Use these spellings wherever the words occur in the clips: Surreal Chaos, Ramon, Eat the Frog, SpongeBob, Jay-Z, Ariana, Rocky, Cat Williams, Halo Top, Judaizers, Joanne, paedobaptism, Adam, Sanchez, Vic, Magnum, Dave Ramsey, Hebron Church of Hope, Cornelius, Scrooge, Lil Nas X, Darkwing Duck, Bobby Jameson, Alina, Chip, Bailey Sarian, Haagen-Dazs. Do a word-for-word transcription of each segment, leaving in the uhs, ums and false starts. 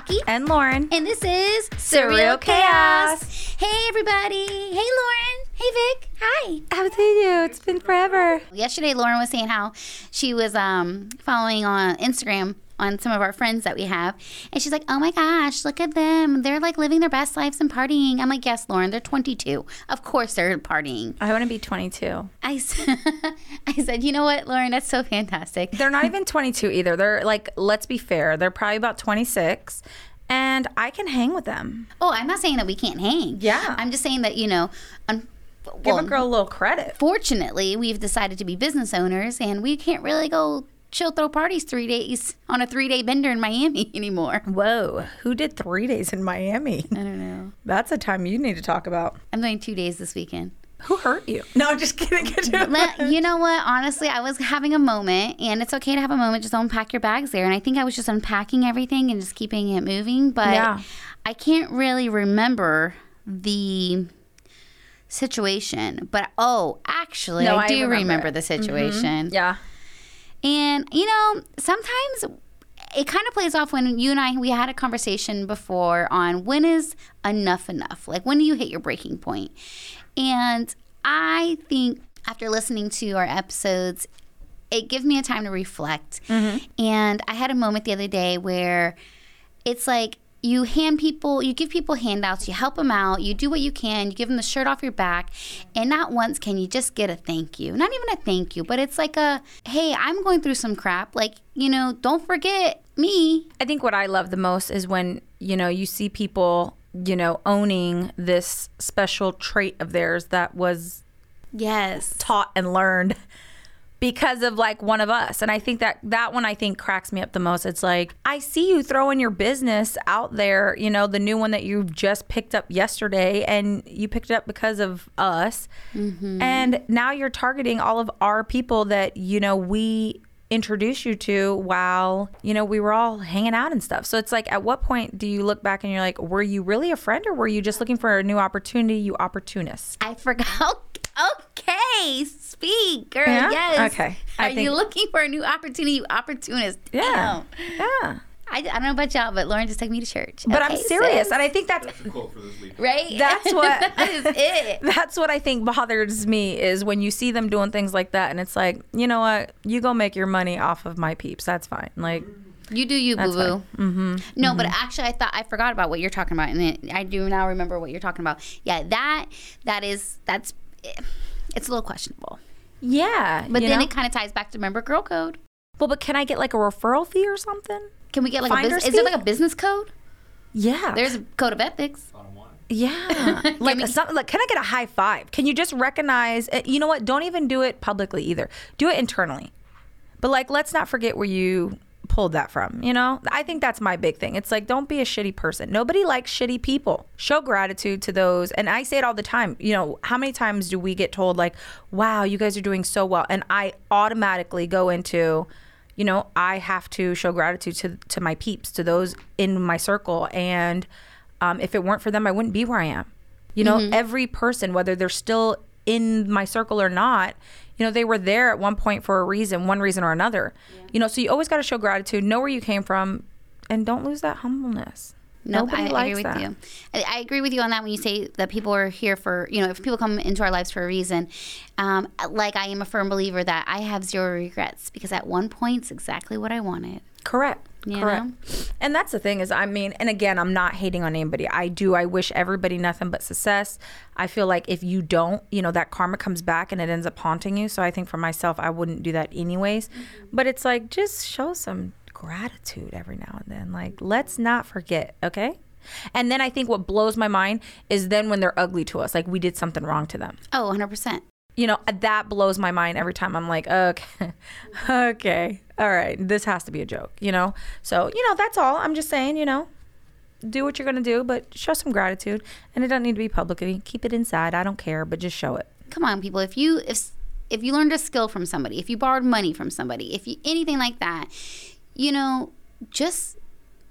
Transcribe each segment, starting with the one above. Rocky. And Lauren. And this is Surreal Chaos. Chaos. Hey, everybody. Hey, Lauren. Hey, Vic. Hi. How are you? It's been forever. Yesterday, Lauren was saying how she was um, following on Instagram on some of our friends that we have. And she's like, oh my gosh, look at them. They're like living their best lives and partying. I'm like, yes, Lauren, they're twenty-two. Of course they're partying. I want to be twenty-two. I, I said, you know what, Lauren, that's so fantastic. They're not even twenty-two either. They're like, let's be fair. They're probably about twenty-six. And I can hang with them. Oh, I'm not saying that we can't hang. Yeah. I'm just saying that, you know, I'm, well, give a girl a little credit. Fortunately, we've decided to be business owners and we can't really go she'll throw parties three days on a three-day bender in Miami anymore. Whoa. Who did three days in Miami? I don't know. That's a time you need to talk about. I'm doing two days this weekend. Who hurt you? No, I'm just kidding. You know what? Honestly, I was having a moment, and it's okay to have a moment. Just unpack your bags there. And I think I was just unpacking everything and just keeping it moving. But yeah. I can't really remember the situation. But, oh, actually, no, I do I remember, remember the situation. Mm-hmm. Yeah. And, you know, sometimes it kind of plays off when you and I, we had a conversation before on when is enough enough? Like, when do you hit your breaking point? And I think after listening to our episodes, it gives me a time to reflect. Mm-hmm. And I had a moment the other day where it's like you hand people, you give people handouts, you help them out, you do what you can, you give them the shirt off your back, and not once can you just get a thank you. Not even a thank you, but it's like a, hey, I'm going through some crap. Like, you know, don't forget me. I think what I love the most is when, you know, you see people, you know, owning this special trait of theirs that was yes, taught and learned because of like one of us. And I think that that one I think cracks me up the most. It's like, I see you throwing your business out there, you know, the new one that you just picked up yesterday, and you picked it up because of us. Mm-hmm. And now you're targeting all of our people that, you know, we introduced you to while, you know, we were all hanging out and stuff. So it's like, at what point do you look back and you're like, were you really a friend or were you just looking for a new opportunity, you opportunist? I forgot. Okay, speak, girl. Yeah? Yes. Okay. I Are think... you looking for a new opportunity, you opportunist? Yeah. Damn. Yeah. I, I don't know about y'all, but Lauren just took me to church. But okay, I'm serious, so. And I think that's, that's the quote for this week. Right? That's what that is it. That's what I think bothers me is when you see them doing things like that, and it's like, you know what? You go make your money off of my peeps. That's fine. Like. You do you, boo boo. Mm-hmm. No, mm-hmm. But actually, I thought I forgot about what you're talking about, and it, I do now remember what you're talking about. Yeah, that that is that's. It's a little questionable. Yeah. But then know? It kind of ties back to member girl code. Well, but can I get like a referral fee or something? Can we get like Finders a business? Is there like a business code? Yeah. There's a code of ethics. Bottom line. Yeah. like, me- some, like, can I get a high five? Can you just recognize, you know what? Don't even do it publicly either. Do it internally. But like, let's not forget where you pulled that from, you know? I think that's my big thing. It's like, don't be a shitty person. Nobody likes shitty people. Show gratitude to those. And I say it all the time. You know, how many times do we get told like, wow, you guys are doing so well. And I automatically go into, you know, I have to show gratitude to, to my peeps, to those in my circle. And um, if it weren't for them, I wouldn't be where I am. You know, mm-hmm. Every person, whether they're still in my circle or not, you know, they were there at one point for a reason, one reason or another. Yeah. You know, so you always got to show gratitude, know where you came from, and don't lose that humbleness. No, nope, I, I agree with that. you. I, I agree with you on that when you say that people are here for, you know, if people come into our lives for a reason. Um, like I am a firm believer that I have zero regrets because at one point it's exactly what I wanted. Correct. You Correct. Know? And that's the thing is, I mean, and again, I'm not hating on anybody. I do. I wish everybody nothing but success. I feel like if you don't, you know, that karma comes back and it ends up haunting you. So I think for myself, I wouldn't do that anyways. Mm-hmm. But it's like, just show some gratitude every now and then. Like, let's not forget. Okay. And then I think what blows my mind is then when they're ugly to us, like we did something wrong to them. Oh, one hundred percent. You know, that blows my mind every time. I'm like, okay, okay, all right, this has to be a joke, you know? So, you know, that's all. I'm just saying, you know, do what you're going to do, but show some gratitude. And it doesn't need to be publicly. Keep it inside. I don't care, but just show it. Come on, people. If you if if you learned a skill from somebody, if you borrowed money from somebody, if you anything like that, you know, just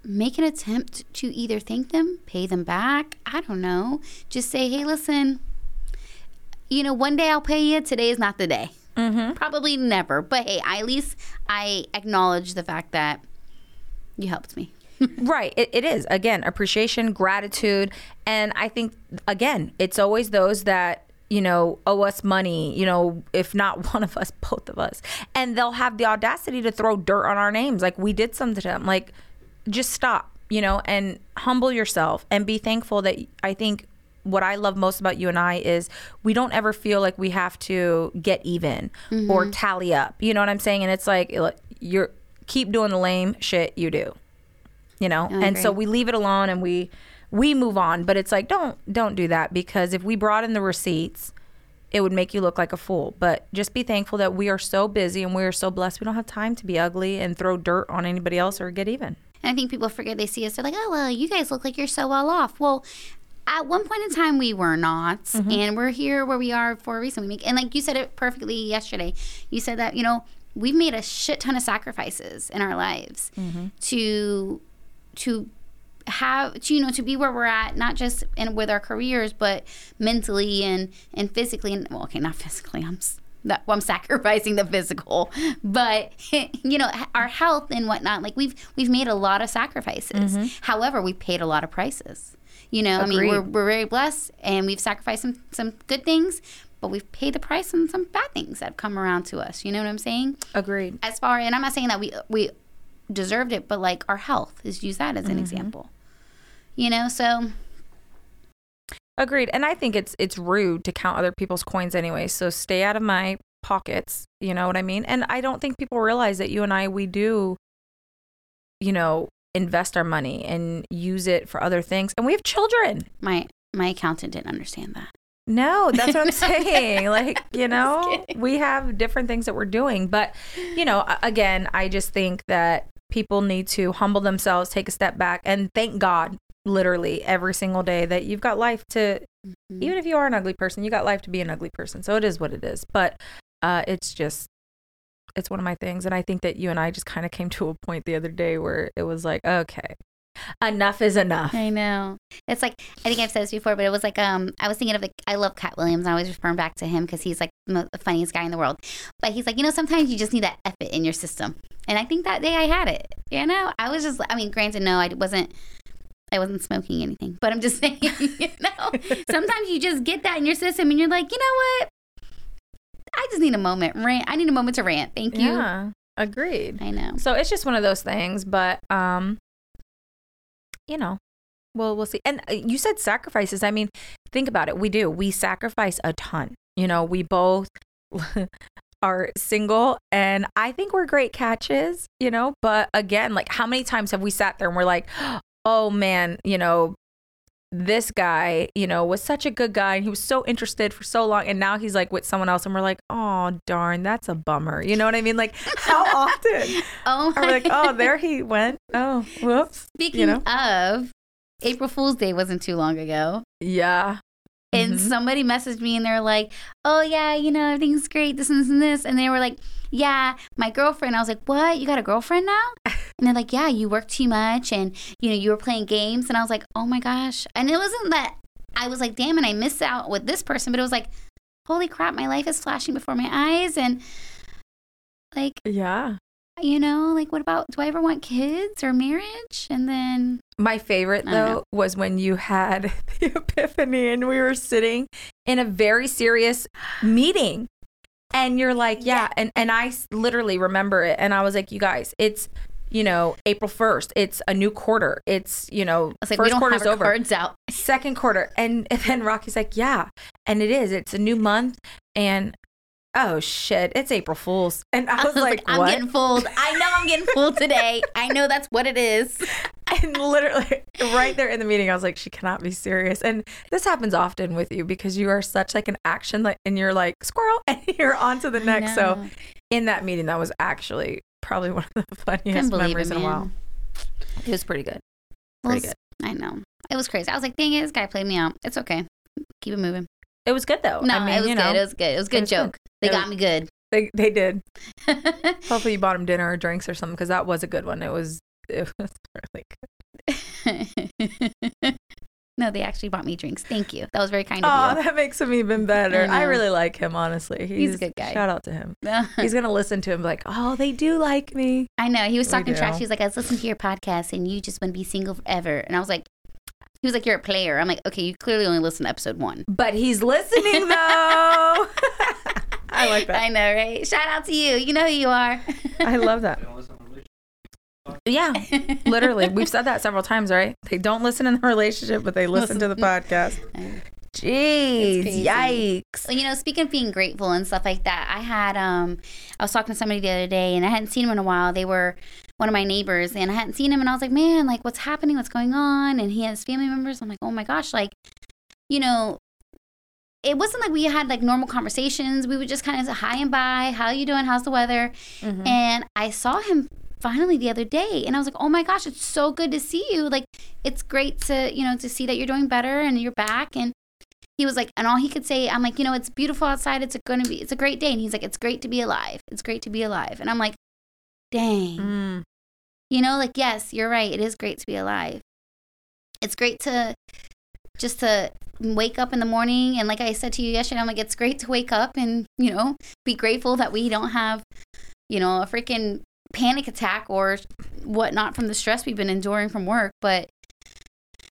make an attempt to either thank them, pay them back. I don't know. Just say, hey, listen. You know, one day I'll pay you. Today is not the day. Mm-hmm. Probably never. But hey, I, at least I acknowledge the fact that you helped me. Right. It, it is. Again, appreciation, gratitude. And I think, again, it's always those that, you know, owe us money, you know, if not one of us, both of us. And they'll have the audacity to throw dirt on our names. Like, we did something to them. Like, just stop, you know, and humble yourself and be thankful that I think what I love most about you and I is we don't ever feel like we have to get even mm-hmm. or tally up. You know what I'm saying? And it's like, you're keep doing the lame shit you do, you know? And so we leave it alone and we... we move on, but it's like, don't don't do that, because if we brought in the receipts, it would make you look like a fool. But just be thankful that we are so busy and we are so blessed. We don't have time to be ugly and throw dirt on anybody else or get even. And I think people forget, they see us, they're like, oh, well, you guys look like you're so well off. Well, at one point in time, we were not, mm-hmm. and we're here where we are for a reason. We make, and like you said it perfectly yesterday, you said that, you know, we've made a shit ton of sacrifices in our lives mm-hmm. to to. have to, you know, to be where we're at, not just in with our careers, but mentally and and physically. And well, okay, not physically, I'm that well, I'm sacrificing the physical, but you know, our health and whatnot. Like we've we've made a lot of sacrifices. Mm-hmm. However, we paid a lot of prices. You know, agreed. I mean, we're we're very blessed, and we've sacrificed some some good things, but we've paid the price on some bad things that have come around to us. You know what I'm saying? Agreed. As far, and I'm not saying that we we deserved it, but like our health is, use that as an mm-hmm. example. You know, so. Agreed. And I think it's it's rude to count other people's coins anyway. So stay out of my pockets. You know what I mean? And I don't think people realize that you and I, we do, you know, invest our money and use it for other things. And we have children. My my accountant didn't understand that. No, that's what I'm saying. Like, you know, we have different things that we're doing. But, you know, again, I just think that people need to humble themselves, take a step back, and thank God. Literally every single day that you've got life to mm-hmm. even if you are an ugly person, you got life to be an ugly person, so it is what it is. But uh it's just it's one of my things, and I think that you and I just kind of came to a point the other day where it was like, okay, enough is enough. I know. It's like, I think I've said this before, but it was like, um, I was thinking of like, I love Cat Williams. I always refer back to him because he's like the funniest guy in the world. But he's like, you know, sometimes you just need that effort in your system. And I think that day I had it. You know, I was just, I mean, granted, no, I wasn't I wasn't smoking anything, but I'm just saying, you know, sometimes you just get that in your system and you're like, you know what? I just need a moment. Rant. I need a moment to rant. Thank you. Yeah, agreed. I know. So it's just one of those things, but, um, you know, well, we'll see. And you said sacrifices. I mean, think about it. We do. We sacrifice a ton. You know, we both are single, and I think we're great catches, you know, but again, like how many times have we sat there and we're like, oh man, you know, this guy, you know, was such a good guy and he was so interested for so long, and now he's like with someone else, and we're like, oh darn, that's a bummer. You know what I mean? Like, how often oh are we like, oh, there he went. Oh, whoops. Speaking you know? of, April Fool's Day wasn't too long ago. Yeah. And mm-hmm. somebody messaged me and they're like, oh yeah, you know, everything's great, this and this. And they were like, yeah, my girlfriend. I was like, what? You got a girlfriend now? And they're like, yeah, you work too much, and you know, you were playing games. And I was like, oh my gosh. And it wasn't that I was like, damn, and I missed out with this person, but it was like, holy crap, my life is flashing before my eyes. And like, yeah, you know, like, what about, do I ever want kids or marriage? And then my favorite though was when you had the epiphany and we were sitting in a very serious meeting, and you're like, yeah, yeah. and and I literally remember it, and I was like, you guys, it's, you know, April first, it's a new quarter. It's, you know, it's like, first we don't quarter's have our over. Cards out. Second quarter. And, and then Rocky's like, yeah. And it is. It's a new month. And oh shit, it's April Fool's. And I was, I was like, like, I'm what? getting fooled. I know I'm getting fooled today. I know that's what it is. And literally right there in the meeting, I was like, she cannot be serious. And this happens often with you because you are such like an action, like, and you're like, squirrel, and you're on to the next. So in that meeting, that was actually probably one of the funniest memories it, in a while. It was pretty good. Pretty well, good. I know. It was crazy. I was like, dang it, this guy played me out. It's okay. Keep it moving. It was good though. No, I mean, it was you good. Know, it was good. It was a good was joke. Good. They it got was, me good. They they did. Hopefully you bought them dinner or drinks or something, because that was a good one. It was it was really good. No, they actually bought me drinks. Thank you. That was very kind of you. Oh, that makes him even better. I, I really like him, honestly. He's, He's a good guy. Shout out to him. He's going to listen to him like, oh, they do like me. I know. He was talking trash. He was like, I was listening to your podcast and you just want to be single forever. And I was like, he was like, you're a player. I'm like, okay, you clearly only listened to episode one. But he's listening, though. I like that. I know, right? Shout out to you. You know who you are. I love that. Yeah, literally. We've said that several times, right? They don't listen in the relationship, but they listen, listen. to the podcast. Jeez, yikes. Well, you know, speaking of being grateful and stuff like that, I had, um, I was talking to somebody the other day, and I hadn't seen him in a while. They were one of my neighbors, and I hadn't seen him, and I was like, man, like, what's happening? What's going on? And he has family members. I'm like, oh my gosh, like, you know, it wasn't like we had like normal conversations. We would just kind of say hi and bye. How you doing? How's the weather? Mm-hmm. And I saw him finally the other day, and I was like, oh my gosh, it's so good to see you. Like, it's great to, you know, to see that you're doing better and you're back. And he was like, and all he could say, I'm like, you know, it's beautiful outside. It's going to be, it's a great day. And he's like, it's great to be alive. It's great to be alive. And I'm like, dang. Mm. You know, like, yes, you're right. It is great to be alive. It's great to just to wake up in the morning. And like I said to you yesterday, I'm like, it's great to wake up and, you know, be grateful that we don't have, you know, a freaking panic attack or whatnot from the stress we've been enduring from work. But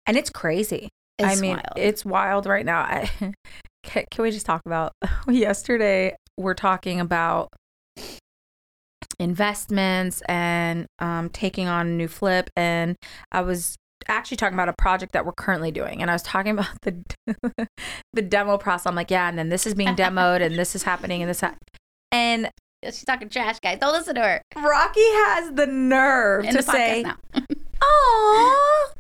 and it's crazy. It's I mean, wild. It's wild right now. I, can, can we just talk about yesterday? We're talking about investments and um, taking on a new flip, and I was actually talking about a project that we're currently doing, and I was talking about the the demo process. I'm like, yeah, and then this is being demoed, and this is happening, and this ha-. and. She's talking trash, guys. Don't listen to her. Rocky has the nerve In to the say, "Oh,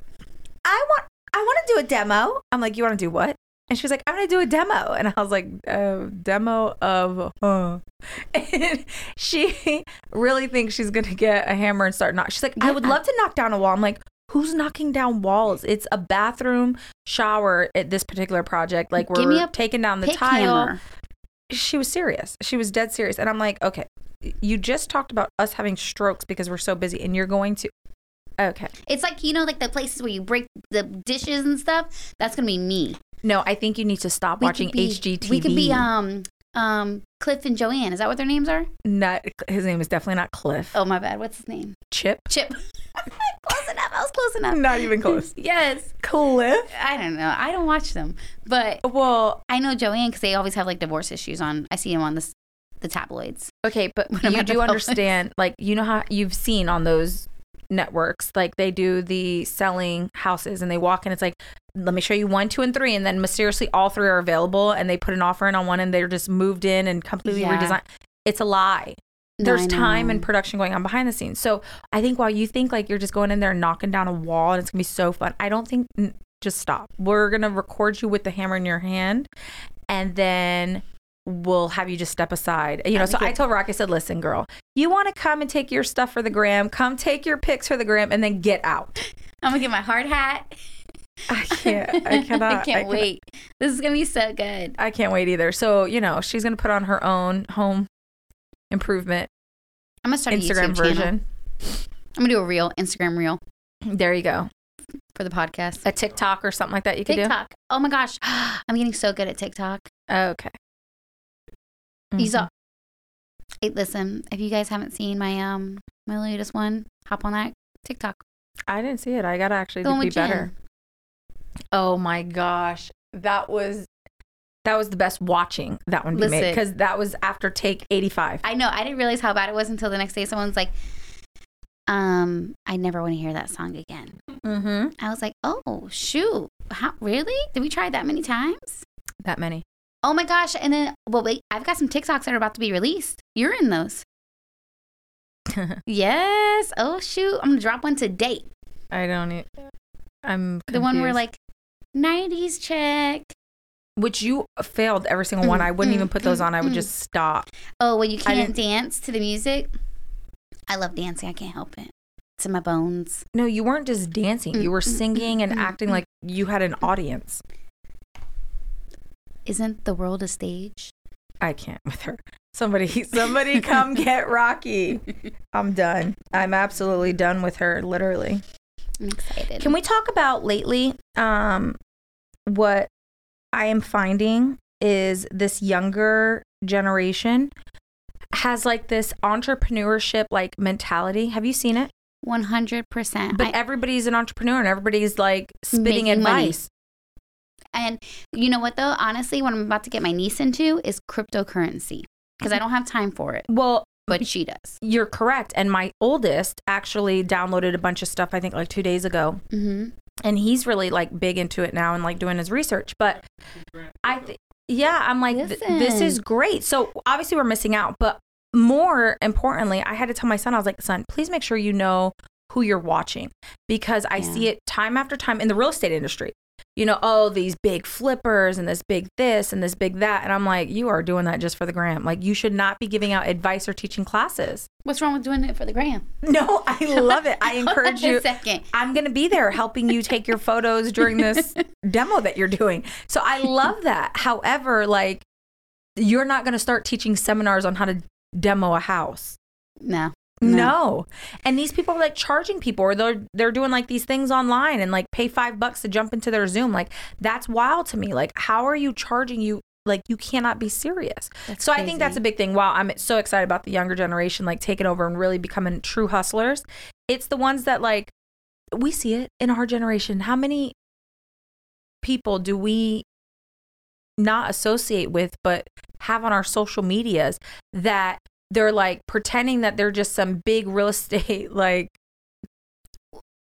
I want, I want to do a demo." I'm like, "You want to do what?" And she's like, "I'm going to do a demo." And I was like, uh, "Demo of?" Uh. And she really thinks she's going to get a hammer and start knocking. She's like, "I would love to knock down a wall." I'm like, "Who's knocking down walls? It's a bathroom shower at this particular project. Like, we're Give me a taking down the tile." Hammer. She was serious. She was dead serious. And I'm like, okay, you just talked about us having strokes because we're so busy, and you're going to, okay. It's like, you know, like the places where you break the dishes and stuff. That's going to be me. No, I think you need to stop we watching be, H G T V. We could be um, um, Cliff and Joanne. Is that what their names are? Not, his name is definitely not Cliff. Oh, my bad. What's his name? Chip. Chip. Close enough. I was close enough. Not even close. Yes. Cliff? I don't know. I don't watch them. But well, I know Joanne because they always have like divorce issues on. I see them on the, the tabloids. Okay, but you do understand, like, you know how you've seen on those networks, like they do the selling houses, and they walk in, it's like, let me show you one, two, and three, and then mysteriously all three are available, and they put an offer in on one, and they're just moved in and completely yeah. redesigned. It's a lie. There's no, time and production going on behind the scenes. So I think while you think like you're just going in there and knocking down a wall and it's going to be so fun, I don't think, just stop. We're going to record you with the hammer in your hand, and then we'll have you just step aside. You know, I so I told Rock, I said, listen, girl, you want to come and take your stuff for the gram, come take your pics for the gram, and then get out. I'm going to get my hard hat. I can't. I cannot. I can't I wait. Cannot. This is going to be so good. I can't wait either. So, you know, she's going to put on her own home improvement. I'm gonna start an Instagram version. I'm gonna do a reel, Instagram reel. There you go. For the podcast, a TikTok or something like that. You could do TikTok. Oh my gosh, I'm getting so good at TikTok. Okay. Mm-hmm. You saw. Hey, listen. If you guys haven't seen my um my latest one, hop on that TikTok. I didn't see it. I gotta actually do be better. Jen. Oh my gosh, that was. That was the best watching that one be made, because that was after take eighty-five. I know. I didn't realize how bad it was until the next day. Someone's like, um, I never want to hear that song again. Mm-hmm. I was like, oh, shoot. How, really? Did we try that many times? That many. Oh, my gosh. And then, well, wait, I've got some TikToks that are about to be released. You're in those. Yes. Oh, shoot. I'm going to drop one today. I don't need. I'm confused. The one where like, nineties check. Which you failed every single one. Mm, I wouldn't mm, even put those mm, on. I would mm. just stop. Oh, well, you can't dance to the music? I love dancing. I can't help it. It's in my bones. No, you weren't just dancing. Mm, you were mm, singing and mm, acting mm, like you had an audience. Isn't the world a stage? I can't with her. Somebody, somebody come get Rocky. I'm done. I'm absolutely done with her, literally. I'm excited. Can we talk about lately? Um... what I am finding is this younger generation has like this entrepreneurship like mentality. Have you seen it? one hundred percent. But I, everybody's an entrepreneur and everybody's like spitting advice. Money. And you know what though? Honestly, what I'm about to get my niece into is cryptocurrency because I don't have time for it. Well, but she does. You're correct. And my oldest actually downloaded a bunch of stuff, I think like two days ago. Mm-hmm. And he's really like big into it now and like doing his research. But I th- yeah, I'm like, th- this is great. So obviously we're missing out. But more importantly, I had to tell my son, I was like, son, please make sure you know who you're watching. Because I yeah. see it time after time in the real estate industry. You know, oh, these big flippers and this big this and this big that. And I'm like, you are doing that just for the gram. Like, you should not be giving out advice or teaching classes. What's wrong with doing it for the gram? No, I love it. I encourage you. Second. I'm going to be there helping you take your photos during this demo that you're doing. So I love that. However, like, you're not going to start teaching seminars on how to demo a house. No. No. no. And these people are like charging people or they're they're doing like these things online and like pay five bucks to jump into their Zoom. Like that's wild to me. Like how are you charging you? Like you cannot be serious. That's so crazy. I think that's a big thing. Wow. I'm so excited about the younger generation like taking over and really becoming true hustlers. It's the ones that like we see it in our generation. How many people do we not associate with but have on our social medias that they're like pretending that they're just some big real estate like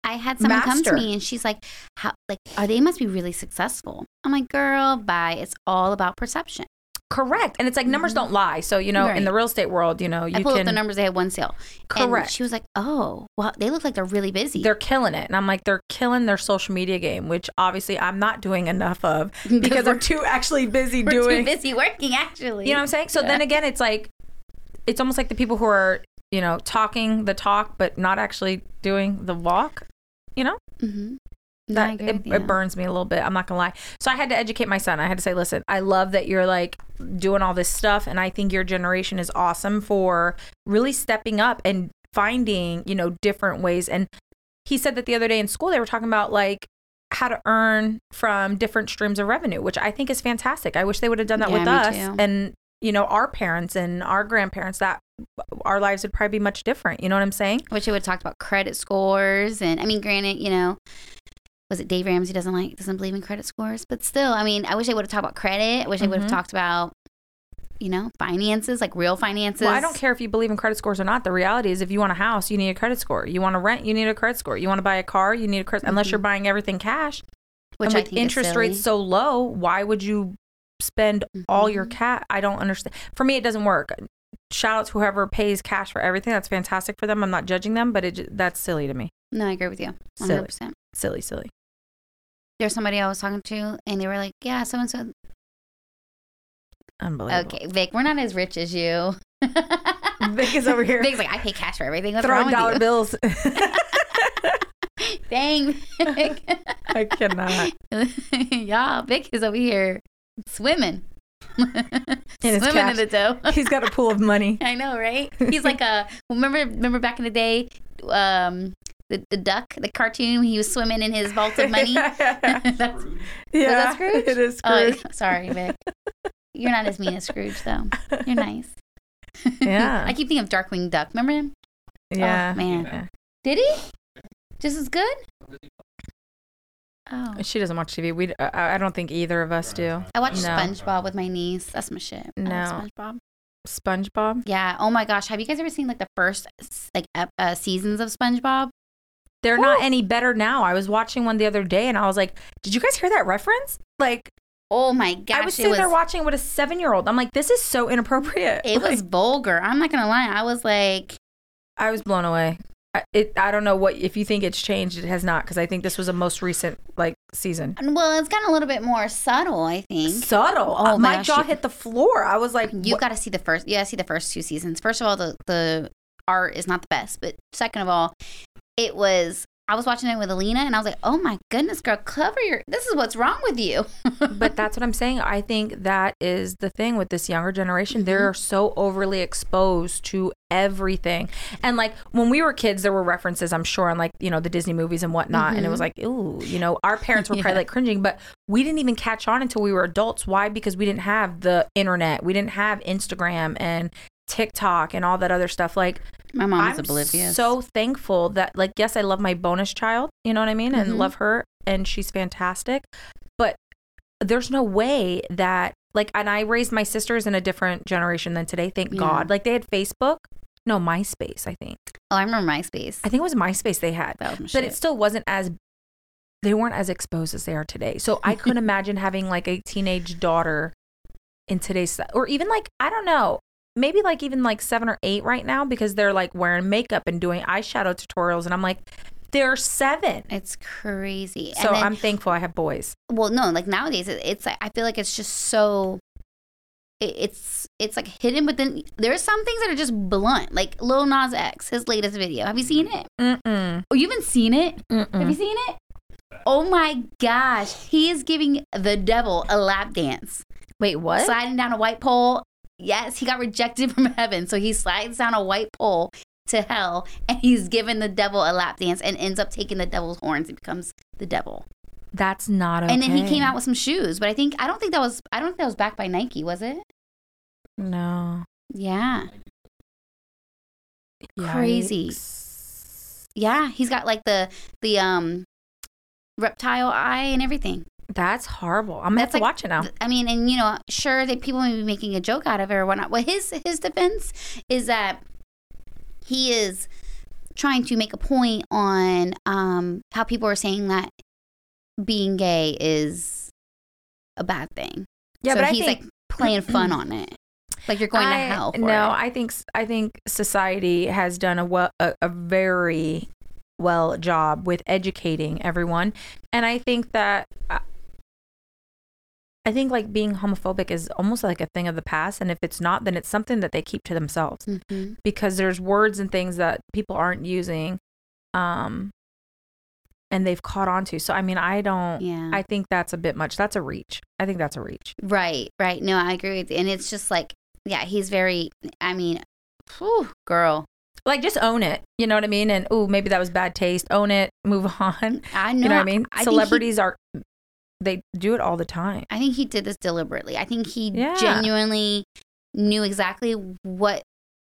I had someone master. Come to me and she's like, "How? Like, oh, they must be really successful." I'm like, "Girl, bye. It's all about perception." Correct, and it's like numbers mm-hmm. don't lie. So you know, right. in the real estate world, you know, you I pulled can... up the numbers. They had one sale. Correct. And she was like, "Oh, well, they look like they're really busy. They're killing it." And I'm like, "They're killing their social media game," which obviously I'm not doing enough of because I'm too actually busy we're doing. Too busy working, actually. You know what I'm saying? So yeah. then again, it's like. It's almost like the people who are, you know, talking the talk, but not actually doing the walk, you know? Mm-hmm. No, that, I agree it, with you. It burns me a little bit. I'm not going to lie. So I had to educate my son. I had to say, listen, I love that you're like doing all this stuff. And I think your generation is awesome for really stepping up and finding, you know, different ways. And he said that the other day in school, they were talking about like, how to earn from different streams of revenue, which I think is fantastic. I wish they would have done that yeah, with us. Too. And you know, our parents and our grandparents, that our lives would probably be much different. You know what I'm saying? Which we would have talked about credit scores. And I mean, granted, you know, was it Dave Ramsey doesn't like, doesn't believe in credit scores? But still, I mean, I wish I would have talked about credit. I wish mm-hmm. I would have talked about, you know, finances, like real finances. Well, I don't care if you believe in credit scores or not. The reality is if you want a house, you need a credit score. You want to rent, you need a credit score. You want to buy a car, you need a credit mm-hmm. unless you're buying everything cash. Which and with I think interest rates so low, why would you spend mm-hmm. all your cash? I don't understand. For me, it doesn't work. Shout out to whoever pays cash for everything. That's fantastic for them. I'm not judging them, but it just, that's silly to me. No, I agree with you. one hundred percent. Silly, silly. silly. There's somebody I was talking to, and they were like, yeah, so-and-so. Unbelievable. Okay, Vic, we're not as rich as you. Vic is over here. Vic's like, I pay cash for everything. What's throwing wrong with dollar you? Bills. Dang, Vic. I cannot. Y'all, Vic is over here. Swimming. In his Swimming cash. In the dough. He's got a pool of money. I know, right? He's like a, remember remember back in the day, um, the, the duck, the cartoon, he was swimming in his vault of money? That's, yeah. Was that Scrooge? It is Scrooge. Oh, sorry, Vic. You're not as mean as Scrooge, though. You're nice. Yeah. I keep thinking of Darkwing Duck. Remember him? Yeah. Oh, man. Yeah. Did he? Just as good? Oh. She doesn't watch T V. We, I, I don't think either of us do. I watch no. SpongeBob with my niece. That's my shit. No. I love SpongeBob. SpongeBob? Yeah. Oh my gosh. Have you guys ever seen like the first like uh, seasons of SpongeBob? They're Ooh. Not any better now. I was watching one the other day and I was like, did you guys hear that reference? Like, oh my gosh. I was sitting was, there watching with a seven year old. I'm like, this is so inappropriate. It like, was vulgar. I'm not going to lie. I was like, I was blown away. It, I don't know what if you think it's changed. It has not, because I think this was a most recent like season. Well, it's gotten a little bit more subtle. I think subtle. Oh, uh, my gosh. Jaw hit the floor. I was like, you got to see the first. Yeah, see the first two seasons. First of all, the the art is not the best, but second of all, it was I was watching it with Alina, and I was like, oh, my goodness, girl, cover your... This is what's wrong with you. But that's what I'm saying. I think that is the thing with this younger generation. Mm-hmm. They're so overly exposed to everything. And, like, when we were kids, there were references, I'm sure, on, like, you know, the Disney movies and whatnot. Mm-hmm. And it was like, ooh, you know, our parents were probably, yeah. like, cringing. But we didn't even catch on until we were adults. Why? Because we didn't have the internet. We didn't have Instagram and TikTok and all that other stuff. Like... My mom is oblivious. I'm so thankful that, like, yes, I love my bonus child, you know what I mean? And mm-hmm. love her, and she's fantastic. But there's no way that, like, and I raised my sisters in a different generation than today, thank yeah. God. Like, they had Facebook. No, MySpace, I think. Oh, I remember MySpace. I think it was MySpace they had. Oh, but shit. It still wasn't as, they weren't as exposed as they are today. So I couldn't imagine having, like, a teenage daughter in today's, or even, like, I don't know. Maybe like even like seven or eight right now, because they're like wearing makeup and doing eyeshadow tutorials. And I'm like, they're seven. It's crazy. So and then, I'm thankful I have boys. Well, no, like nowadays it, it's like, I feel like it's just so, it, it's it's like hidden within. There's some things that are just blunt. Like Lil Nas X, his latest video. Have you seen it? Mm-mm. Oh, you haven't seen it? Mm-mm. Have you seen it? Oh my gosh. He is giving the devil a lap dance. Wait, what? Sliding down a white pole. Yes, he got rejected from heaven, so he slides down a white pole to hell, and he's given the devil a lap dance and ends up taking the devil's horns and becomes the devil. That's not okay. And then he came out with some shoes, but I think I don't think that was I don't think that was backed by Nike, was it? No. Yeah. Yikes. Crazy. Yeah, he's got like the the um reptile eye and everything. That's horrible. I'm gonna have to like, watch it now. I mean, and you know, sure that people may be making a joke out of it or whatnot. Well, his his defense is that he is trying to make a point on um, how people are saying that being gay is a bad thing. Yeah, so but he's I think, like playing fun on it, like you're going I, to hell. For no, it. I think I think society has done a well, a, a very well job with educating everyone, and I think that. I, I think like being homophobic is almost like a thing of the past. And if it's not, then it's something that they keep to themselves mm-hmm. because there's words and things that people aren't using um, and they've caught on to. So, I mean, I don't, yeah. I think that's a bit much. That's a reach. I think that's a reach. Right. Right. No, I agree with you. And it's just like, yeah, he's very, I mean, whew, girl. Like, just own it. You know what I mean? And, ooh, maybe that was bad taste. Own it. Move on. I know. You know what I mean? I Celebrities he- are... They do it all the time. I think he did this deliberately. I think he yeah. genuinely knew exactly what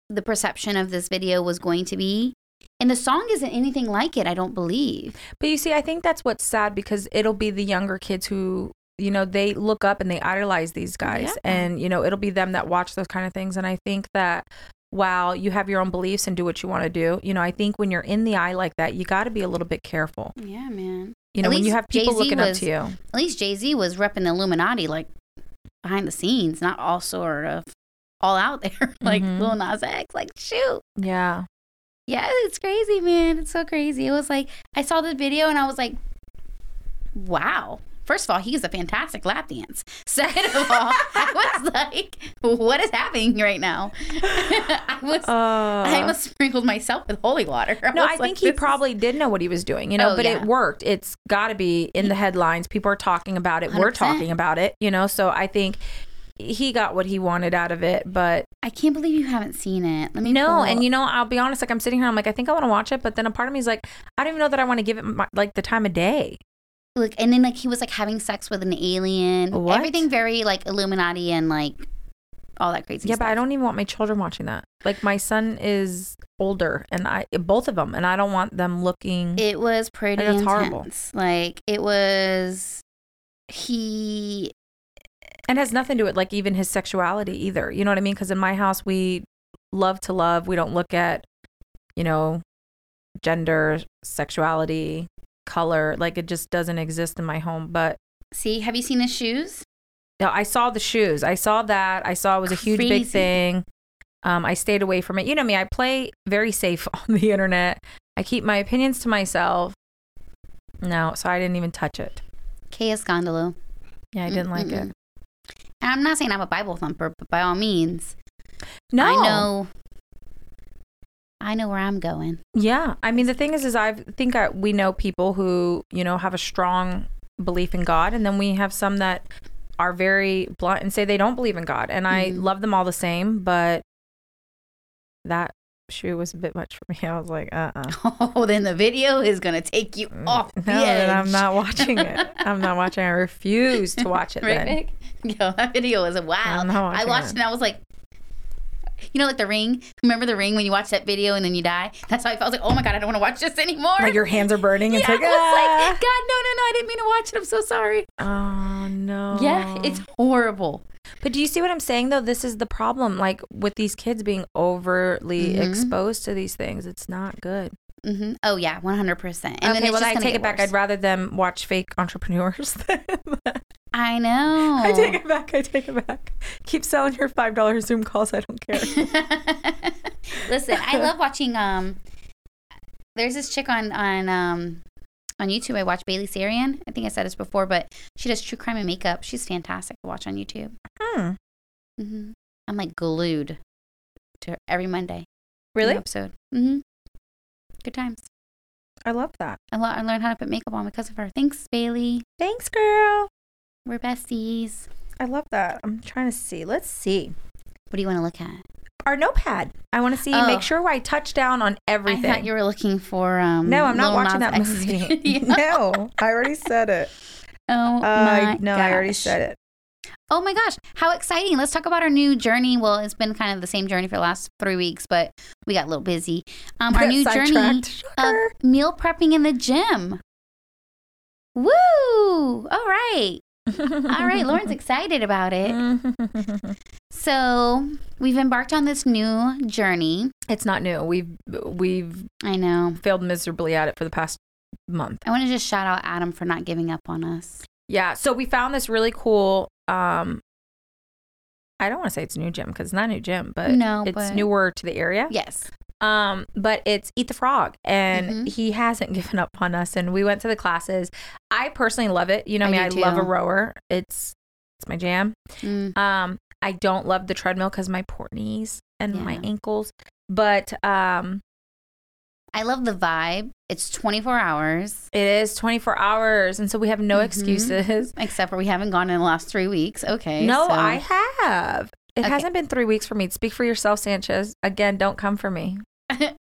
the perception of this video was going to be. And the song isn't anything like it, I don't believe. But you see, I think that's what's sad because it'll be the younger kids who, you know, they look up and they idolize these guys. Yeah. And, you know, it'll be them that watch those kind of things. And I think that while you have your own beliefs and do what you want to do, you know, I think when you're in the eye like that, you got to be a little bit careful. Yeah, man. You know, when you have people looking up to you. At least Jay-Z was repping the Illuminati, like, behind the scenes, not all sort of all out there. Like, mm-hmm. Lil Nas X, like, shoot. Yeah. Yeah, it's crazy, man. It's so crazy. It was like, I saw the video and I was like, wow. First of all, he's a fantastic lap dance. Second of all, I was like, what is happening right now? I was uh, I almost sprinkled myself with holy water. I no, I like, think he probably is... did know what he was doing, you know, oh, but yeah. it worked. It's got to be in the headlines. People are talking about it. one hundred percent. We're talking about it, you know, so I think he got what he wanted out of it, but. I can't believe you haven't seen it. Let me know. No, and you know, I'll be honest, like I'm sitting here, I'm like, I think I want to watch it. But then a part of me is like, I don't even know that I want to give it my, like the time of day. Look, and then, like, he was, like, having sex with an alien. What? Everything very, like, Illuminati and, like, all that crazy yeah, stuff. Yeah, but I don't even want my children watching that. Like, my son is older, and I, both of them, and I don't want them looking. It was pretty like, intense. Horrible. Like, it was, he. And has nothing to do with, like, even his sexuality either. You know what I mean? Because in my house, we love to love. We don't look at, you know, gender, sexuality. Color, like it just doesn't exist in my home. But see, have you seen his shoes? No, I saw the shoes. I saw that. I saw it was a huge Crazy. big thing. Um, I stayed away from it. You know me. I play very safe on the internet. I keep my opinions to myself. No, so I didn't even touch it. K S Gondolo. Yeah, I didn't mm-mm-mm. like it. And I'm not saying I'm a Bible thumper, but by all means, no, I know. I know where I'm going. Yeah. I mean, the thing is, is I think I, we know people who, you know, have a strong belief in God. And then we have some that are very blunt and say they don't believe in God. And I mm-hmm. love them all the same. But that shoe was a bit much for me. I was like, uh-uh. Oh, then the video is going to take you off the no, edge. I'm not watching it. I'm not watching it. I refuse to watch it. Right, Vic? Yo, that video was wild. I watched it and I was like, you know, like The Ring. Remember The Ring when you watch that video and then you die? That's how I felt. I was like, oh my God, I don't want to watch this anymore. Like your hands are burning. It's yeah, like, ah. I was like, God, no, no, no. I didn't mean to watch it. I'm so sorry. Oh, no. Yeah, it's horrible. But do you see what I'm saying, though? This is the problem. Like with these kids being overly mm-hmm. exposed to these things, it's not good. Mm-hmm. Oh, yeah, one hundred percent. And okay, then it's well, I take it back. Worse. I'd rather them watch fake entrepreneurs than that. I know. I take it back. I take it back. Keep selling your five dollar Zoom calls. I don't care. Listen, I love watching. Um, there's this chick on on um, on YouTube. I watch Bailey Sarian. I think I said this before, but she does true crime and makeup. She's fantastic to watch on YouTube. Hmm. Mm-hmm. I'm like glued to her every Monday. Really? Episode. Mm-hmm. Good times. I love that. I, lo- I learned how to put makeup on because of her. Thanks, Bailey. Thanks, girl. We're besties. I love that. I'm trying to see. Let's see. What do you want to look at? Our notepad. I want to see. Oh. Make sure I touch down on everything. I thought you were looking for. Um, no, I'm not watching that movie. No, I already said it. Oh uh, my No, gosh. I already said it. Oh my gosh! How exciting! Let's talk about our new journey. Well, it's been kind of the same journey for the last three weeks, but we got a little busy. Um, our new journey of meal prepping in the gym. Woo! All right. All right, Lauren's excited about it. So we've embarked on this new journey. It's not new. We've we've I know failed miserably at it for the past month. I want to just shout out Adam for not giving up on us. Yeah. So we found this really cool. Um, I don't want to say it's a new gym because it's not a new gym, but no, it's but... newer to the area. Yes. Um, but it's Eat the Frog, and mm-hmm. he hasn't given up on us. And we went to the classes. I personally love it. You know I me, I too. love a rower. It's it's my jam. Mm. Um, I don't love the treadmill because my poor knees and yeah. my ankles. But um, I love the vibe. It's twenty-four hours. It is twenty-four hours, and so we have no mm-hmm. excuses except for we haven't gone in the last three weeks. Okay, no, so. I have. It okay. hasn't been three weeks for me. Speak for yourself, Sanchez. Again, don't come for me.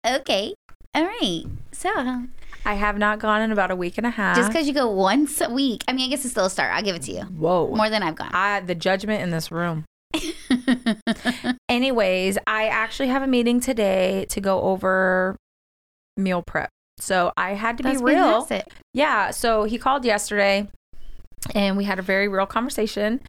Okay. All right. So. I have not gone in about a week and a half. Just because you go once a week. I mean, I guess it's still a start. I'll give it to you. Whoa. More than I've gone. I, the judgment in this room. Anyways, I actually have a meeting today to go over meal prep. So I had to That's be real. Fantastic. Yeah. So he called yesterday and we had a very real conversation.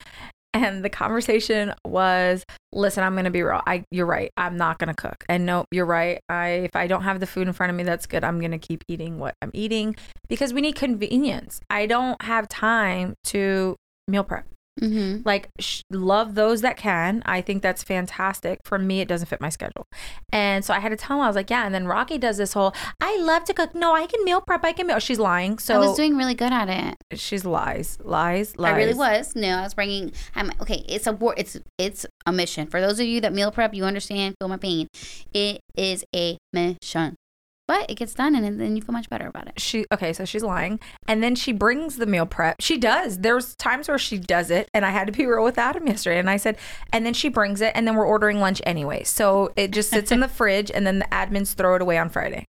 And the conversation was, listen, I'm going to be real. I, you're right. I'm not going to cook. And no, you're right. I, if I don't have the food in front of me, that's good. I'm going to keep eating what I'm eating because we need convenience. I don't have time to meal prep. Mm-hmm. Like, sh- love those that can. I think that's fantastic. For me, it doesn't fit my schedule. And so I had to tell him, I was like, yeah. And then Rocky does this whole, I love to cook. No, I can meal prep. I can meal. She's lying. So I was doing really good at it. She's lies, lies, lies. I really was. No, I was bringing, I'm okay. It's a war. It's, it's a mission. For those of you that meal prep, you understand, feel my pain. It is a mission. But it gets done, and then you feel much better about it. She Okay, so she's lying. And then she brings the meal prep. She does. There's times where she does it, and I had to be real with Adam yesterday. And I said, and then she brings it, and then we're ordering lunch anyway. So it just sits in the fridge, and then the admins throw it away on Friday.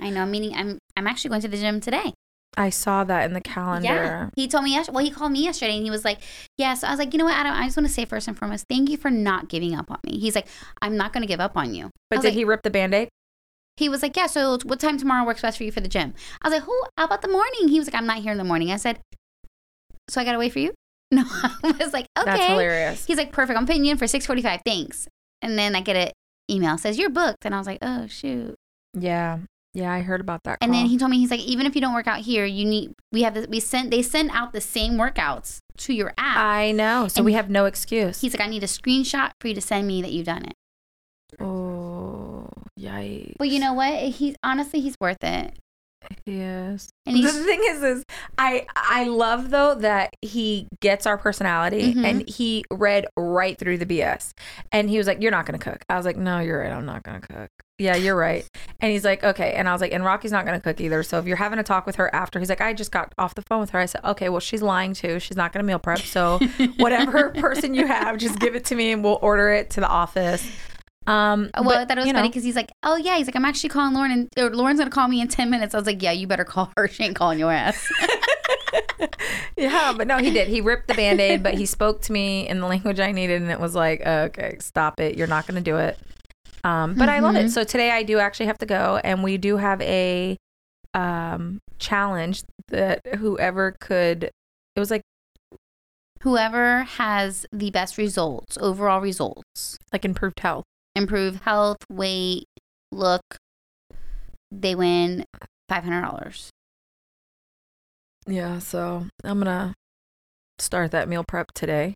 I know, meaning I'm I'm actually going to the gym today. I saw that in the calendar. Yeah, he told me yesterday. Well, he called me yesterday, and he was like, yeah. So I was like, you know what, Adam, I just want to say first and foremost, thank you for not giving up on me. He's like, I'm not going to give up on you. But did like, he rip the Band-Aid? He was like, yeah, so what time tomorrow works best for you for the gym? I was like, oh, how about the morning? He was like, I'm not here in the morning. I said, so I got to wait for you? No, I was like, okay. That's hilarious. He's like, perfect. I'm putting you in for six forty-five. Thanks. And then I get an email. It says, you're booked. And I was like, oh, shoot. Yeah. Yeah, I heard about that call. And then he told me, he's like, even if you don't work out here, you need, we have this, we send, they send out the same workouts to your app. I know. So and we have no excuse. He's like, I need a screenshot for you to send me that you've done it. Oh, yikes. But you know what? He's honestly, he's worth it. Yes. And he's, the thing is, is I, I love, though, that he gets our personality mm-hmm. and he read right through the B S. And he was like, you're not going to cook. I was like, no, you're right. I'm not going to cook. Yeah, you're right. And he's like, okay. And I was like, and Rocky's not going to cook either. So if you're having a talk with her after, he's like, I just got off the phone with her. I said, okay, well, she's lying too. She's not going to meal prep. So whatever person you have, just give it to me and we'll order it to the office. Um, well, but, I thought it was funny because he's like, oh, yeah. He's like, I'm actually calling Lauren and or Lauren's going to call me in ten minutes. I was like, yeah, you better call her. She ain't calling your ass. Yeah, but no, he did. He ripped the Band-Aid, but he spoke to me in the language I needed. And it was like, okay, stop it. You're not going to do it. Um, but mm-hmm. I love it. So today I do actually have to go, and we do have a um, challenge that whoever could, it was like. Whoever has the best results, overall results. Like improved health. Improved health, weight, look, they win five hundred dollars. Yeah, so I'm going to start that meal prep today.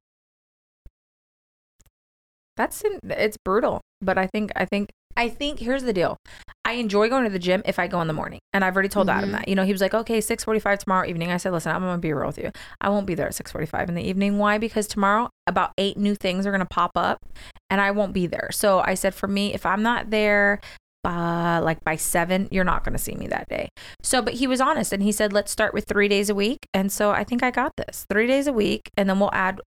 That's in, it's brutal, but I think I think I think here's the deal. I enjoy going to the gym if I go in the morning, and I've already told mm-hmm. Adam that. You know, he was like, "Okay, six forty-five tomorrow evening." I said, "Listen, I'm gonna be real with you. I won't be there at six forty-five in the evening. Why? Because tomorrow about eight new things are gonna pop up, and I won't be there." So I said, "For me, if I'm not there." Uh, like by seven, you're not going to see me that day. So, but he was honest and he said, let's start with three days a week. And so I think I got this three days a week, and then we'll add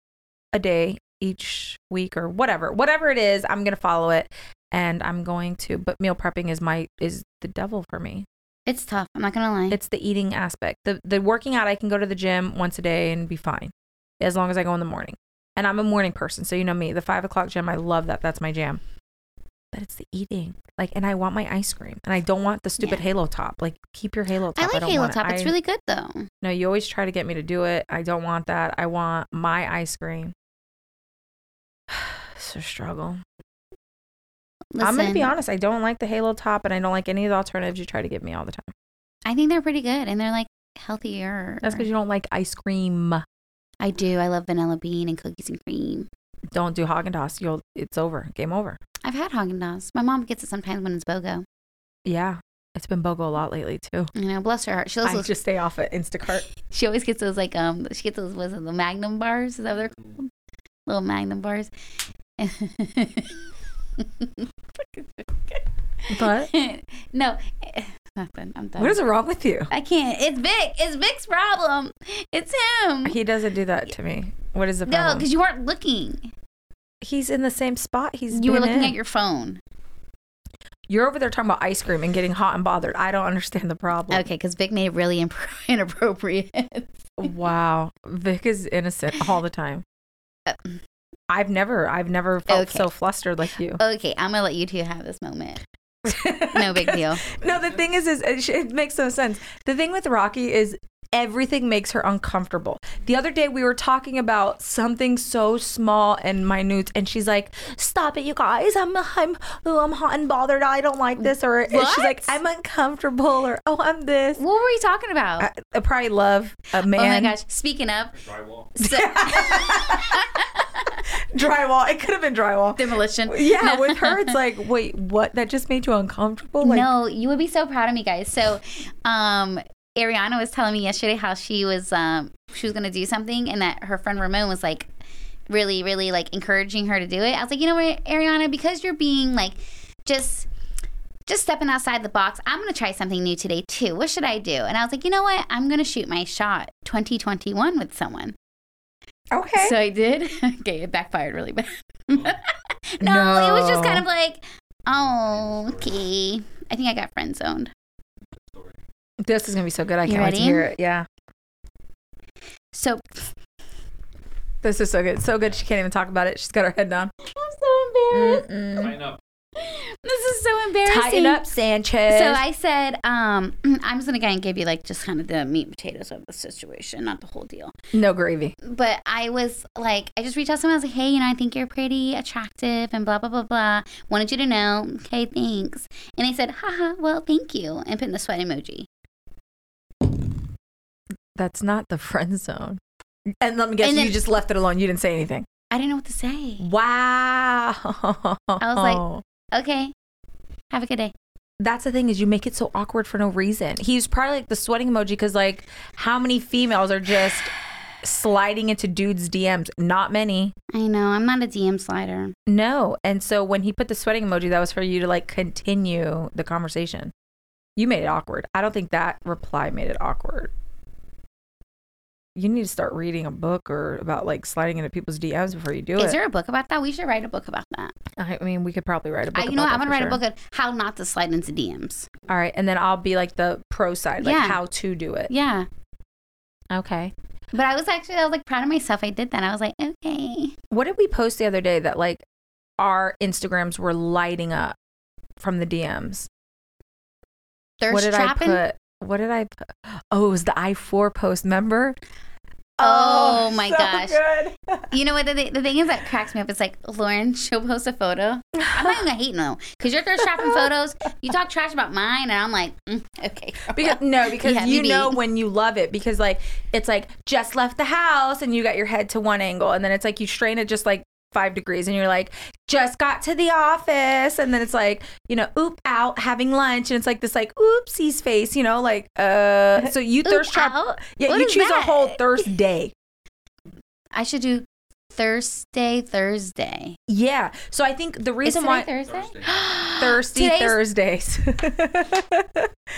a day each week or whatever, whatever it is, I'm going to follow it. And I'm going to, but meal prepping is my, is the devil for me. It's tough. I'm not going to lie. It's the eating aspect. The, the working out, I can go to the gym once a day and be fine as long as I go in the morning. And I'm a morning person. So you know me, the five o'clock gym, I love that. That's my jam. But it's the eating. Like, and I want my ice cream. And I don't want the stupid yeah. Halo Top. Like, keep your Halo Top. I like I don't Halo want Top. It. It's I, really good, though. No, you always try to get me to do it. I don't want that. I want my ice cream. It's a struggle. Listen, I'm going to be honest. I don't like the Halo Top, and I don't like any of the alternatives you try to give me all the time. I think they're pretty good, and they're, like, healthier. That's because you don't like ice cream. I do. I love vanilla bean and cookies and cream. Don't do Haagen-Dazs. You'll, it's over. Game over. I've had Haagen-Dazs. My mom gets it sometimes when it's BOGO. Yeah. It's been BOGO a lot lately, too. You know, bless her heart. She I those, just stay off at Instacart. She always gets those, like, um, she gets those, was it the Magnum bars? Is that what they're called? Little Magnum bars. But no. Nothing. I'm done. What is wrong with you? I can't. It's Vic. It's Vic's problem. It's him. He doesn't do that to me. What is the problem? No, because you weren't looking. He's in the same spot. He's you were looking in. At your phone. You're over there talking about ice cream and getting hot and bothered. I don't understand the problem. Okay, because Vic made really imp- inappropriate. Wow, Vic is innocent all the time. Uh, I've never, I've never felt okay. so flustered like you. Okay, I'm gonna let you two have this moment. No big deal. No, the thing is, is it, it makes no sense. The thing with Rocky is. Everything makes her uncomfortable. The other day we were talking about something so small and minute, and she's like, "Stop it, you guys! I'm I'm oh, I'm hot and bothered. I don't like this." Or what? She's like, "I'm uncomfortable," or "Oh, I'm this." What were we talking about? I, I probably love a man. Oh my gosh! Speaking of drywall, so- drywall. It could have been drywall demolition. Yeah, with her, it's like, wait, what? That just made you uncomfortable? Like- no, you would be so proud of me, guys. So, um. Ariana was telling me yesterday how she was um, she was going to do something, and that her friend Ramon was like really, really like encouraging her to do it. I was like, you know what, Ariana, because you're being like just just stepping outside the box, I'm going to try something new today too. What should I do? And I was like, you know what, I'm going to shoot my shot twenty twenty-one with someone. Okay. So I did. Okay, it backfired really bad. no, no, it was just kind of like, oh, okay. I think I got friend zoned. This is going to be so good. I can't wait to hear it. Yeah. So. This is so good. So good. She can't even talk about it. She's got her head down. I'm so embarrassed. Mm-mm. Tighten up. This is so embarrassing. Tighten up, Sanchez. So I said, um, I'm just going to go and give you like just kind of the meat and potatoes of the situation, not the whole deal. No gravy. But I was like, I just reached out to someone. I was like, hey, you know, I think you're pretty attractive and blah, blah, blah, blah. Wanted you to know. Okay, thanks. And they said, haha, well, thank you. And put in the sweat emoji. That's not the friend zone. And let me guess, then, you just left it alone. You didn't say anything. I didn't know what to say. Wow. I was like, okay, have a good day. That's the thing is you make it so awkward for no reason. He's probably like the sweating emoji because like how many females are just sliding into dudes' D Ms. Not many. I know. I'm not a D M slider. No. And so when he put the sweating emoji, that was for you to like continue the conversation. You made it awkward. I don't think that reply made it awkward. You need to start reading a book or about like sliding into people's D Ms before you do it. Is there a book about that? We should write a book about that. I mean, we could probably write a book. I, you about know, I'm gonna write sure. a book on how not to slide into D Ms. All right, and then I'll be like the pro side, like yeah. how to do it. Yeah. Okay. But I was actually, I was like proud of myself. I did that. I was like, okay. What did we post the other day that like our Instagrams were lighting up from the D Ms? Thirst what did trapping? I put? What did I put? Oh, it was the I four post, remember? Oh, oh my so gosh. Good. You know what? The, the thing is that cracks me up. It's like, Lauren, she'll post a photo. I'm not even going to hate no. Because you're thirst trapping photos. You talk trash about mine. And I'm like, mm, okay. Because, no, because yeah, you maybe. know when you love it. Because like, it's like, just left the house. And you got your head to one angle. And then it's like, you strain it just like five degrees. And you're like, just got to the office. And then it's like, you know, oop, out, having lunch. And it's like this like, oopsies face, you know, like, uh. So you thirst trap. Out? Yeah, what you choose that? A whole thirst day. I should do Thursday, Thursday. Yeah. So I think the reason why. Thursday? Thursday? Thirsty Thursdays.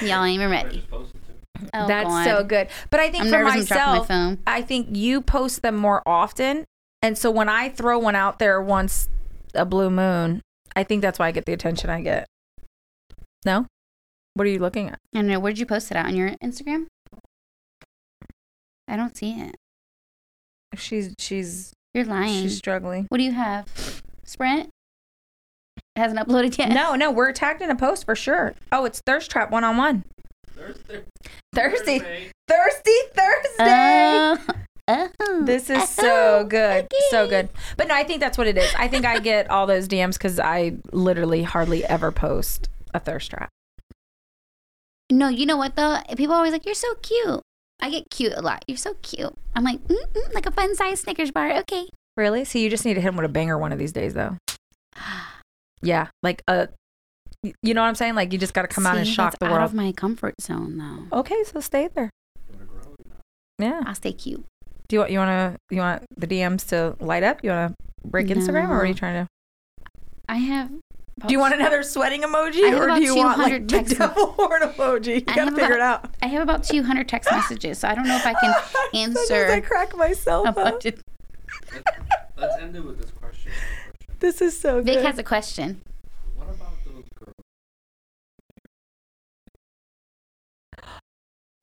Y'all ain't even ready. Oh, that's God. So good. But I think I'm for myself, my I think you post them more often. And so when I throw one out there once a blue moon, I think that's why I get the attention I get. No? What are you looking at? I don't know. Where did you post it at? On your Instagram? I don't see it. She's, she's. You're lying. She's struggling. What do you have? Sprint? It hasn't uploaded yet. No, no. We're tagged in a post for sure. Oh, it's Thirst Trap one-on-one. Thursday. Thirsty. Thursday. Thirsty Thursday. Uh... Oh, this is oh, so good. Okay. So good. But no, I think that's what it is. I think I get all those D Ms because I literally hardly ever post a thirst trap. No, you know what though? People are always like, you're so cute. I get cute a lot. You're so cute. I'm like, mm-mm, like a fun size Snickers bar. Okay. Really? So you just need to hit him with a banger one of these days though. Yeah. Like a, you know what I'm saying? Like you just got to come See, out and shock the world. Out of my comfort zone though. Okay. So stay there. Yeah. I'll stay cute. Do you want you want to you want the D Ms to light up? You want to break no. Instagram, or are you trying to? I have. Do you want another sweating emoji, I have or about do you want like the devil horn emoji? You I gotta figure about, it out. I have about two hundred text messages, so I don't know if I can answer. I crack myself up. Let's, let's end it with this question. This is so good. Vic has a question. What about those girls?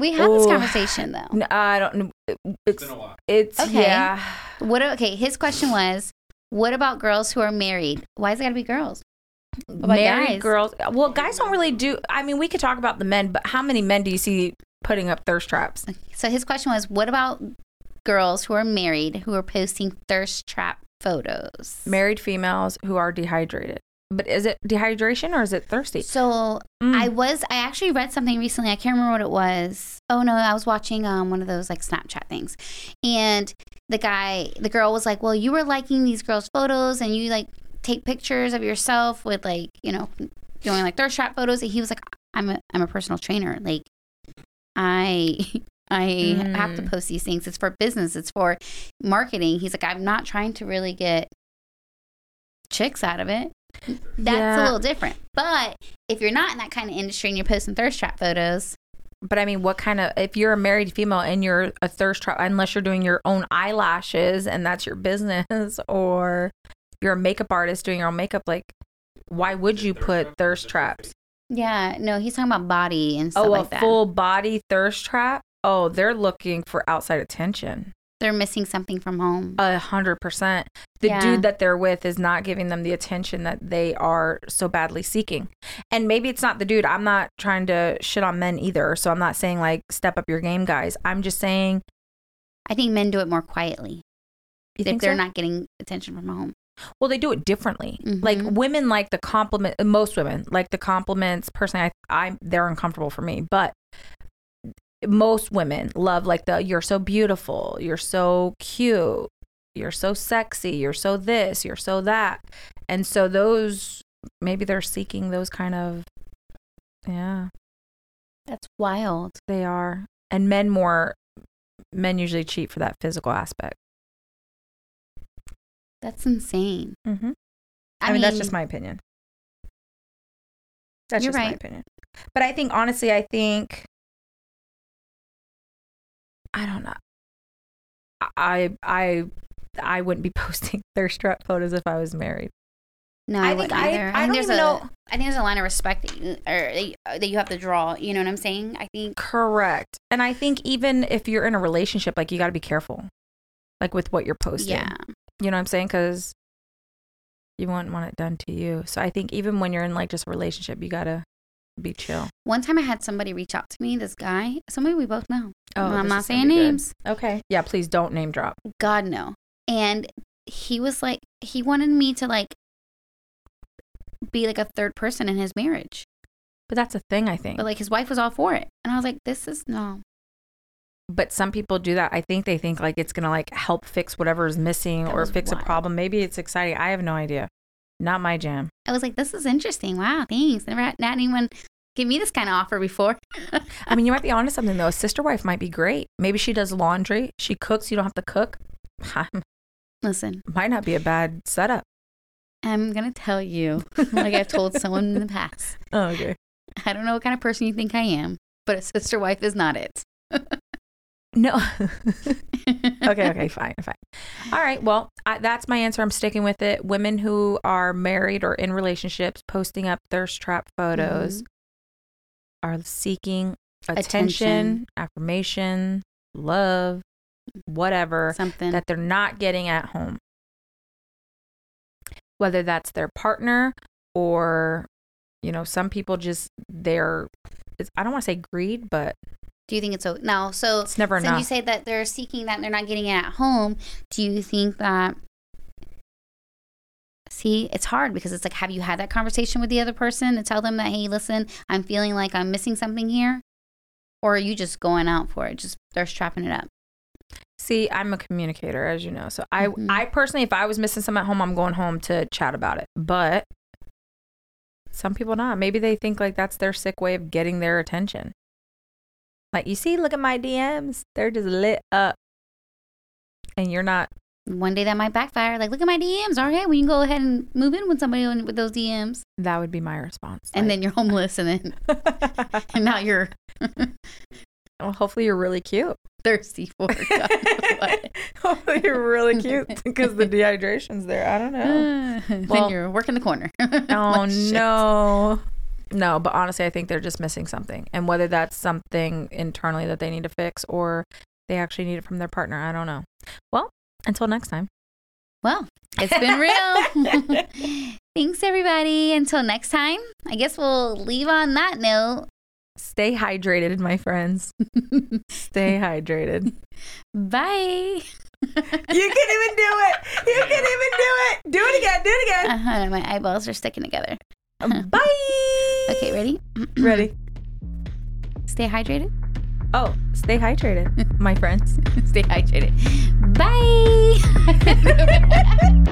We had Ooh. this conversation though. No, I don't know. It's, it's been a while. It's okay. Yeah. What? Okay. His question was, "What about girls who are married? Why is it gotta be girls? What about married guys? Girls? Well, guys don't really do. I mean, we could talk about the men, but how many men do you see putting up thirst traps? So his question was, "What about girls who are married who are posting thirst trap photos? Married females who are dehydrated." But is it dehydration or is it thirsty? So mm. I was, I actually read something recently. I can't remember what it was. Oh no, I was watching um one of those like Snapchat things. And the guy, the girl was like, well, you were liking these girls' photos and you like take pictures of yourself with like, you know, doing like thirst trap photos. And he was like, I'm a, I'm a personal trainer. Like I, I mm. have to post these things. It's for business. It's for marketing. He's like, I'm not trying to really get chicks out of it. That's yeah. a little different. But if you're not in that kind of industry and you're posting thirst trap photos. But I mean, what kind of, if you're a married female and you're a thirst trap, unless you're doing your own eyelashes and that's your business, or you're a makeup artist doing your own makeup, like, why would you put thirst traps? Yeah, no, he's talking about body and stuff oh, like that. Oh, a full body thirst trap? Oh, they're looking for outside attention. They're missing something from home. A hundred percent. The yeah. dude that they're with is not giving them the attention that they are so badly seeking. And maybe it's not the dude. I'm not trying to shit on men either. So I'm not saying like step up your game, guys. I'm just saying. I think men do it more quietly. You if think they're so? Not getting attention from home. Well, they do it differently. Mm-hmm. Like women like the compliment. Most women like the compliments. Personally, I, I they're uncomfortable for me, but. Most women love like the you're so beautiful, you're so cute, you're so sexy, you're so this, you're so that. And so those, maybe they're seeking those kind of, yeah. That's wild. They are. And men more men usually cheat for that physical aspect. That's insane. Mm-hmm. I, I mean, mean, that's just my opinion. That's just right. my opinion. But I think, honestly, I think, I don't know. I I I wouldn't be posting thirst trap photos if I was married. No, I, I wouldn't think either. I, I, I think don't there's a, know. I think there's a line of respect that you, or, that you have to draw. You know what I'm saying? I think. Correct. And I think even if you're in a relationship, like, you got to be careful, like, with what you're posting. Yeah. You know what I'm saying? Because you wouldn't want it done to you. So I think even when you're in, like, just a relationship, you got to be chill. One time I had somebody reach out to me, this guy, somebody we both know. Oh, I'm not saying names. Good. Okay. Yeah, please don't name drop. God, no. And he was like, he wanted me to, like, be like a third person in his marriage. But that's a thing, I think. But, like, his wife was all for it. And I was like, this is no. But some people do that. I think they think, like, it's going to, like, help fix whatever is missing that or fix wild. a problem. Maybe it's exciting. I have no idea. Not my jam. I was like, this is interesting. Wow, thanks. Never had not anyone give me this kind of offer before. I mean, you might be onto something, though. A sister wife might be great. Maybe she does laundry. She cooks. You don't have to cook. Listen. Might not be a bad setup. I'm going to tell you, like I've told someone in the past. Oh, okay. I don't know what kind of person you think I am, but a sister wife is not it. No. okay, okay, fine, fine. All right, well, I, that's my answer. I'm sticking with it. Women who are married or in relationships posting up thirst trap photos mm-hmm. are seeking attention, attention, affirmation, love, whatever. Something that they're not getting at home. Whether that's their partner or, you know, some people just, they're, it's, I don't want to say greed, but... Do you think it's so? No, so it's never enough. You say that they're seeking that and they're not getting it at home. Do you think that? See, it's hard because it's like, have you had that conversation with the other person to tell them that, hey, listen, I'm feeling like I'm missing something here, or are you just going out for it, just thirst trapping it up? See, I'm a communicator, as you know, so I, mm-hmm. I personally, if I was missing something at home, I'm going home to chat about it. But some people not. Maybe they think like that's their sick way of getting their attention. Like, you see, look at my D Ms. They're just lit up. And you're not. One day that might backfire. Like, look at my D Ms. All right, we can go ahead and move in with somebody with those D Ms. That would be my response. And like, then you're homeless and then. and now you're. well, hopefully you're really cute. Thirsty for God. hopefully you're really cute because the dehydration's there. I don't know. Then well, you're working the corner. oh, no. Shit. No, but honestly, I think they're just missing something. And whether that's something internally that they need to fix or they actually need it from their partner, I don't know. Well, until next time. Well, it's been real. Thanks, everybody. Until next time, I guess we'll leave on that note. Stay hydrated, my friends. Stay hydrated. Bye. You can't even do it. You can't even do it. Do it again. Do it again. Uh-huh. My eyeballs are sticking together. Bye. Okay, ready? Ready. Stay hydrated. Oh, stay hydrated, my friends. Stay hydrated. Bye.